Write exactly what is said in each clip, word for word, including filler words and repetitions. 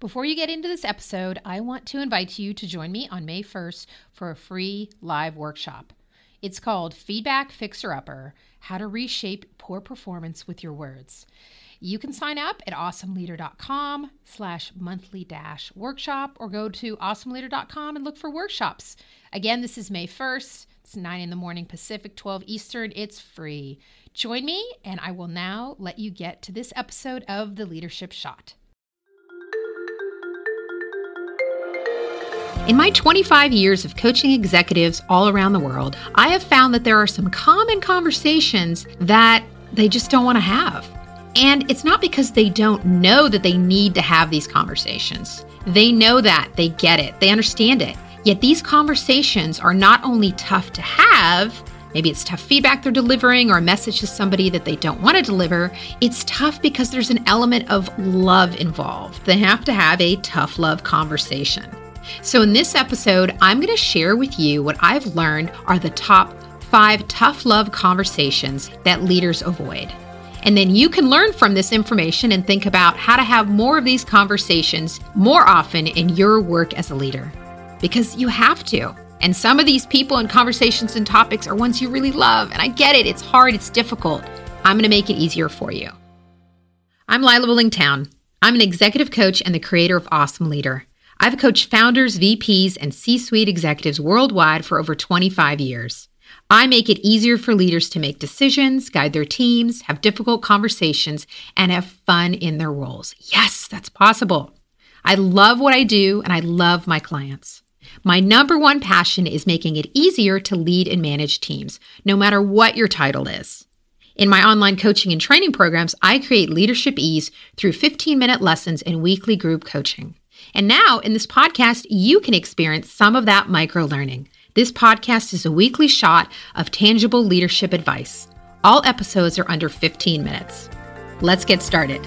Before you get into this episode, I want to invite you to join me on May first for a free live workshop. It's called Feedback Fixer Upper, How to Reshape Poor Performance with Your Words. You can sign up at awesomeleader.com slash monthly dash workshop or go to awesomeleader dot com and look for workshops. Again, this is May first. It's nine in the morning Pacific, twelve Eastern. It's free. Join me, and I will now let you get to this episode of The Leadership Shot. In my twenty-five years of coaching executives all around the world, I have found that there are some common conversations that they just don't want to have. And it's not because they don't know that they need to have these conversations. They know that, they get it, they understand it. Yet these conversations are not only tough to have, maybe it's tough feedback they're delivering or a message to somebody that they don't want to deliver, it's tough because there's an element of love involved. They have to have a tough love conversation. So in this episode, I'm going to share with you what I've learned are the top five tough love conversations that leaders avoid. And then you can learn from this information and think about how to have more of these conversations more often in your work as a leader. Because you have to. And some of these people and conversations and topics are ones you really love. And I get it. It's hard. It's difficult. I'm going to make it easier for you. I'm Lila Bolingtown. I'm an executive coach and the creator of Awesome Leader. I've coached founders, V Ps, and C-suite executives worldwide for over twenty-five years. I make it easier for leaders to make decisions, guide their teams, have difficult conversations, and have fun in their roles. Yes, that's possible. I love what I do, and I love my clients. My number one passion is making it easier to lead and manage teams, no matter what your title is. In my online coaching and training programs, I create leadership ease through fifteen-minute lessons and weekly group coaching. And now, in this podcast, you can experience some of that micro-learning. This podcast is a weekly shot of tangible leadership advice. All episodes are under fifteen minutes. Let's get started.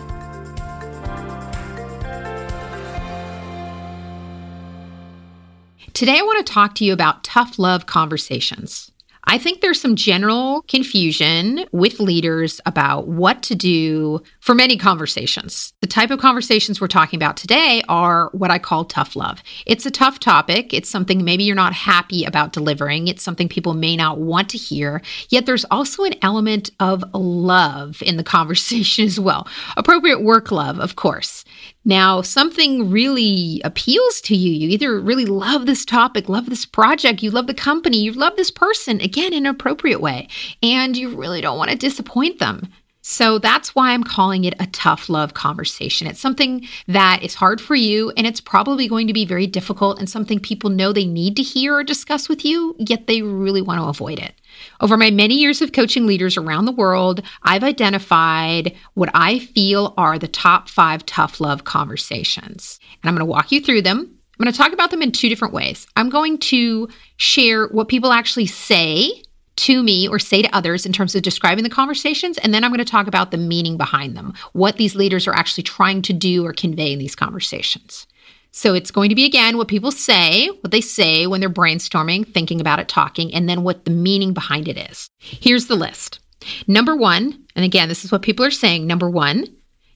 Today, I want to talk to you about tough love conversations. I think there's some general confusion with leaders about what to do for many conversations. The type of conversations we're talking about today are what I call tough love. It's a tough topic. It's something maybe you're not happy about delivering. It's something people may not want to hear. Yet there's also an element of love in the conversation as well. Appropriate work love, of course. Now, something really appeals to you. You either really love this topic, love this project, you love the company, you love this person, again, in an appropriate way, and you really don't want to disappoint them. So that's why I'm calling it a tough love conversation. It's something that is hard for you, and it's probably going to be very difficult and something people know they need to hear or discuss with you, yet they really want to avoid it. Over my many years of coaching leaders around the world, I've identified what I feel are the top five tough love conversations. And I'm going to walk you through them. I'm going to talk about them in two different ways. I'm going to share what people actually say to me or say to others in terms of describing the conversations, and then I'm going to talk about the meaning behind them, what these leaders are actually trying to do or convey in these conversations. So it's going to be, again, what people say, what they say when they're brainstorming, thinking about it, talking, and then what the meaning behind it is. Here's the list. Number one, and again, this is what people are saying. Number one,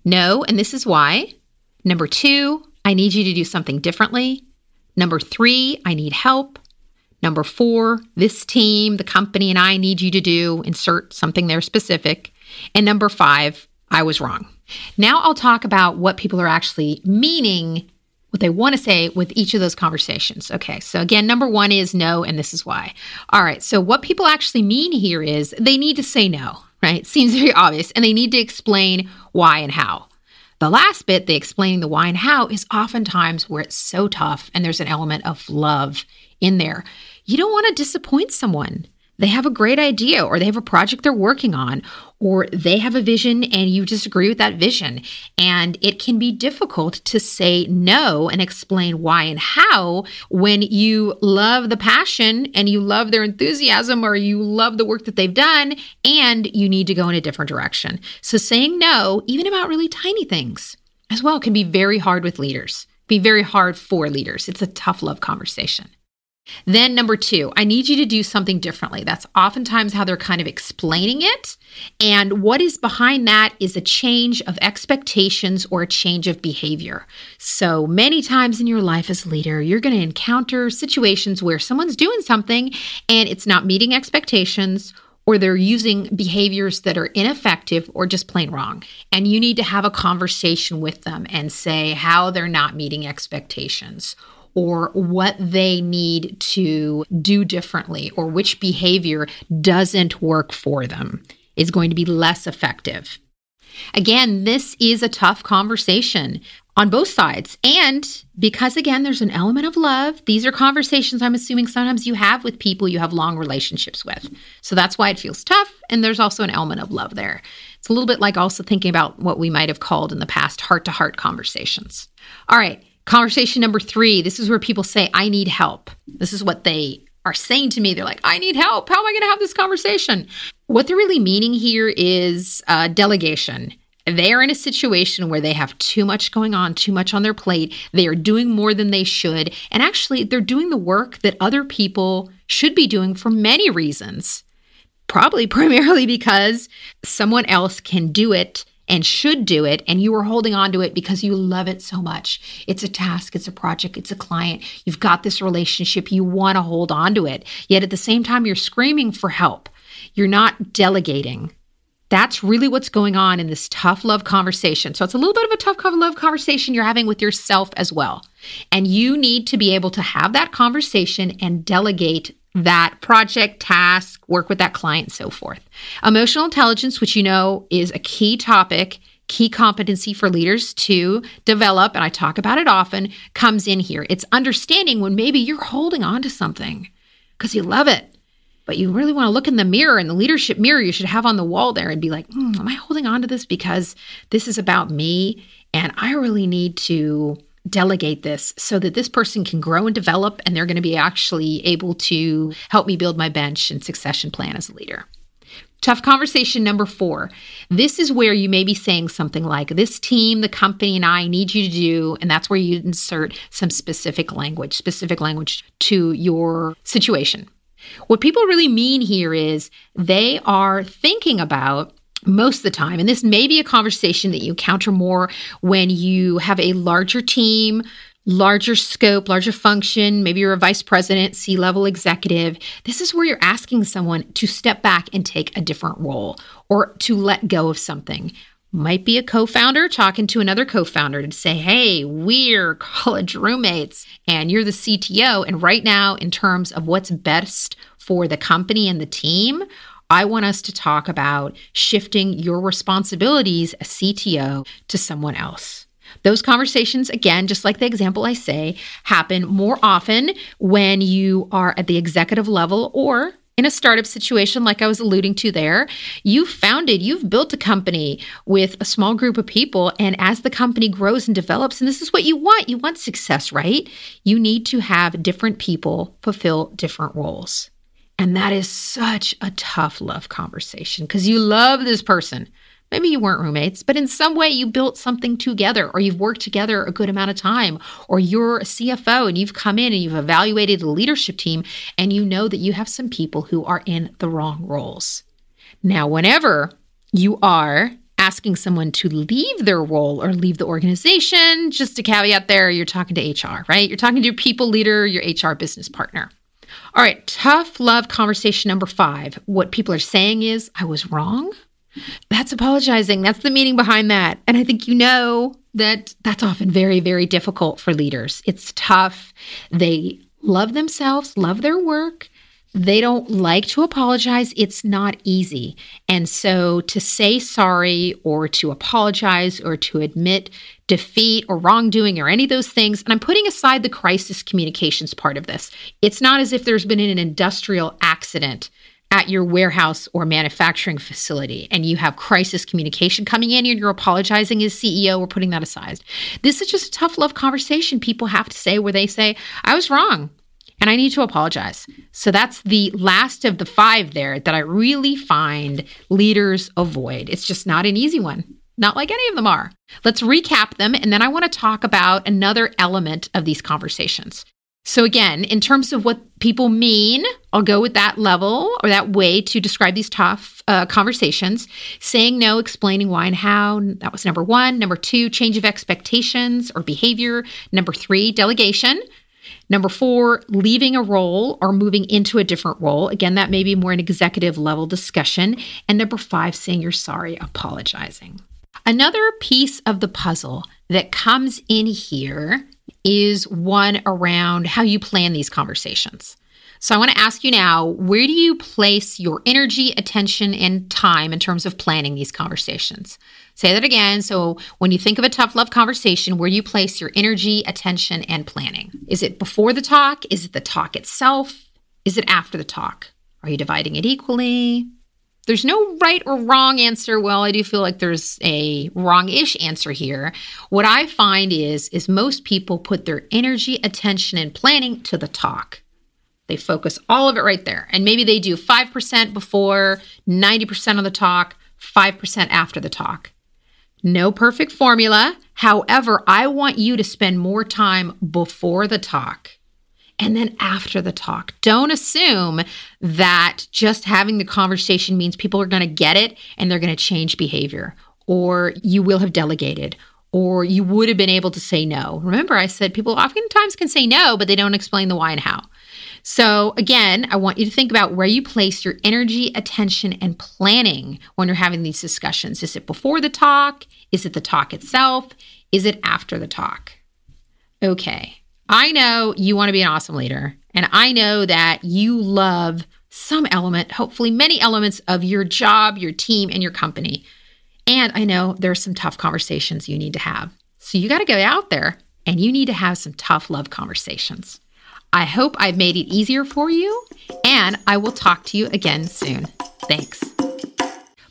no, and this is why. Number two, I need you to do something differently. Number three, I need help. Number four, this team, the company, and I need you to do, insert something there specific. And number five, I was wrong. Now I'll talk about what people are actually meaning, what they want to say with each of those conversations. Okay, so again, number one is no, and this is why. All right, so what people actually mean here is they need to say no, right? Seems very obvious, and they need to explain why and how. The last bit, the explaining the why and how, is oftentimes where it's so tough, and there's an element of love in there. You don't want to disappoint someone. They have a great idea, or they have a project they're working on, or they have a vision and you disagree with that vision. And it can be difficult to say no and explain why and how when you love the passion and you love their enthusiasm or you love the work that they've done and you need to go in a different direction. So saying no, even about really tiny things as well, can be very hard with leaders, be very hard for leaders. It's a tough love conversation. Then number two, I need you to do something differently. That's oftentimes how they're kind of explaining it. And what is behind that is a change of expectations or a change of behavior. So many times in your life as a leader, you're going to encounter situations where someone's doing something and it's not meeting expectations, or they're using behaviors that are ineffective or just plain wrong. And you need to have a conversation with them and say how they're not meeting expectations, or what they need to do differently, or which behavior doesn't work for them, is going to be less effective. Again, this is a tough conversation on both sides. And because, again, there's an element of love, these are conversations I'm assuming sometimes you have with people you have long relationships with. So that's why it feels tough. And there's also an element of love there. It's a little bit like also thinking about what we might have called in the past heart-to-heart conversations. All right, conversation number three. This is where people say, I need help. This is what they are saying to me. They're like, I need help. How am I going to have this conversation? What they're really meaning here is uh, delegation. They are in a situation where they have too much going on, too much on their plate. They are doing more than they should. And actually, they're doing the work that other people should be doing for many reasons. Probably primarily because someone else can do it and should do it, and you are holding on to it because you love it so much. It's a task, it's a project, it's a client. You've got this relationship, you want to hold on to it. Yet at the same time, you're screaming for help. You're not delegating. That's really what's going on in this tough love conversation. So it's a little bit of a tough love conversation you're having with yourself as well. And you need to be able to have that conversation and delegate that project, task, work with that client, and so forth. Emotional intelligence, which you know is a key topic, key competency for leaders to develop, and I talk about it often, comes in here. It's understanding when maybe you're holding on to something because you love it, but you really want to look in the mirror, in the leadership mirror you should have on the wall there, and be like, mm, am I holding on to this because this is about me and I really need to delegate this so that this person can grow and develop, and they're going to be actually able to help me build my bench and succession plan as a leader. Tough conversation number four. This is where you may be saying something like, this team, the company, and I need you to do, and that's where you insert some specific language, specific language to your situation. What people really mean here is they are thinking about most of the time, and this may be a conversation that you encounter more when you have a larger team, larger scope, larger function, maybe you're a vice president, C-level executive. This is where you're asking someone to step back and take a different role, or to let go of something. Might be a co-founder talking to another co-founder to say, hey, we're college roommates and you're the C T O. And right now, in terms of what's best for the company and the team, I want us to talk about shifting your responsibilities as C T O to someone else. Those conversations, again, just like the example I say, happen more often when you are at the executive level or in a startup situation like I was alluding to there. You've founded, you've built a company with a small group of people, and as the company grows and develops, and this is what you want, you want success, right? You need to have different people fulfill different roles. And that is such a tough love conversation because you love this person. Maybe you weren't roommates, but in some way you built something together, or you've worked together a good amount of time, or you're a C F O and you've come in and you've evaluated the leadership team and you know that you have some people who are in the wrong roles. Now, whenever you are asking someone to leave their role or leave the organization, just a caveat there, you're talking to H R, right? You're talking to your people leader, your H R business partner. All right, tough love conversation number five. What people are saying is, I was wrong. That's apologizing. That's the meaning behind that. And I think you know that that's often very, very difficult for leaders. It's tough. They love themselves, love their work. They don't like to apologize. It's not easy. And so to say sorry or to apologize or to admit defeat or wrongdoing or any of those things, and I'm putting aside the crisis communications part of this. It's not as if there's been an industrial accident at your warehouse or manufacturing facility and you have crisis communication coming in and you're apologizing as C E O. We're putting that aside. This is just a tough love conversation people have to say where they say, I was wrong, and I need to apologize. So that's the last of the five there that I really find leaders avoid. It's just not an easy one. Not like any of them are. Let's recap them, and then I want to talk about another element of these conversations. So again, in terms of what people mean, I'll go with that level or that way to describe these tough uh, conversations. Saying no, explaining why and how. That was number one. Number two, change of expectations or behavior. Number three, delegation. Number four, leaving a role or moving into a different role. Again, that may be more an executive level discussion. And number five, saying you're sorry, apologizing. Another piece of the puzzle that comes in here is one around how you plan these conversations. So I want to ask you now, where do you place your energy, attention, and time in terms of planning these conversations? Say that again. So when you think of a tough love conversation, where do you place your energy, attention, and planning? Is it before the talk? Is it the talk itself? Is it after the talk? Are you dividing it equally? There's no right or wrong answer. Well, I do feel like there's a wrong-ish answer here. What I find is, is most people put their energy, attention, and planning to the talk. They focus all of it right there. And maybe they do five percent before, ninety percent of the talk, five percent after the talk. No perfect formula. However, I want you to spend more time before the talk and then after the talk. Don't assume that just having the conversation means people are going to get it and they're going to change behavior, or you will have delegated, or you would have been able to say no. Remember, I said people oftentimes can say no, but they don't explain the why and how. So again, I want you to think about where you place your energy, attention, and planning when you're having these discussions. Is it before the talk? Is it the talk itself? Is it after the talk? Okay. I know you want to be an awesome leader, and I know that you love some element, hopefully many elements of your job, your team, and your company. And I know there's some tough conversations you need to have. So you got to go out there and you need to have some tough love conversations. I hope I've made it easier for you, and I will talk to you again soon. Thanks.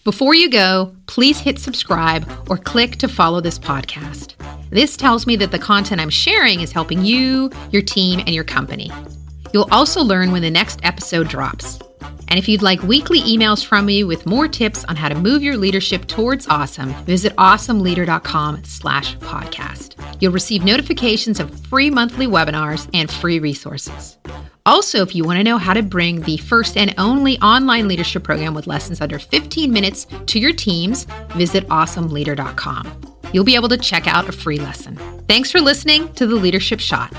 Before you go, please hit subscribe or click to follow this podcast. This tells me that the content I'm sharing is helping you, your team, and your company. You'll also learn when the next episode drops. And if you'd like weekly emails from me with more tips on how to move your leadership towards awesome, visit awesome leader dot com slash podcast. You'll receive notifications of free monthly webinars and free resources. Also, if you want to know how to bring the first and only online leadership program with lessons under fifteen minutes to your teams, visit awesome leader dot com. You'll be able to check out a free lesson. Thanks for listening to The Leadership Shot.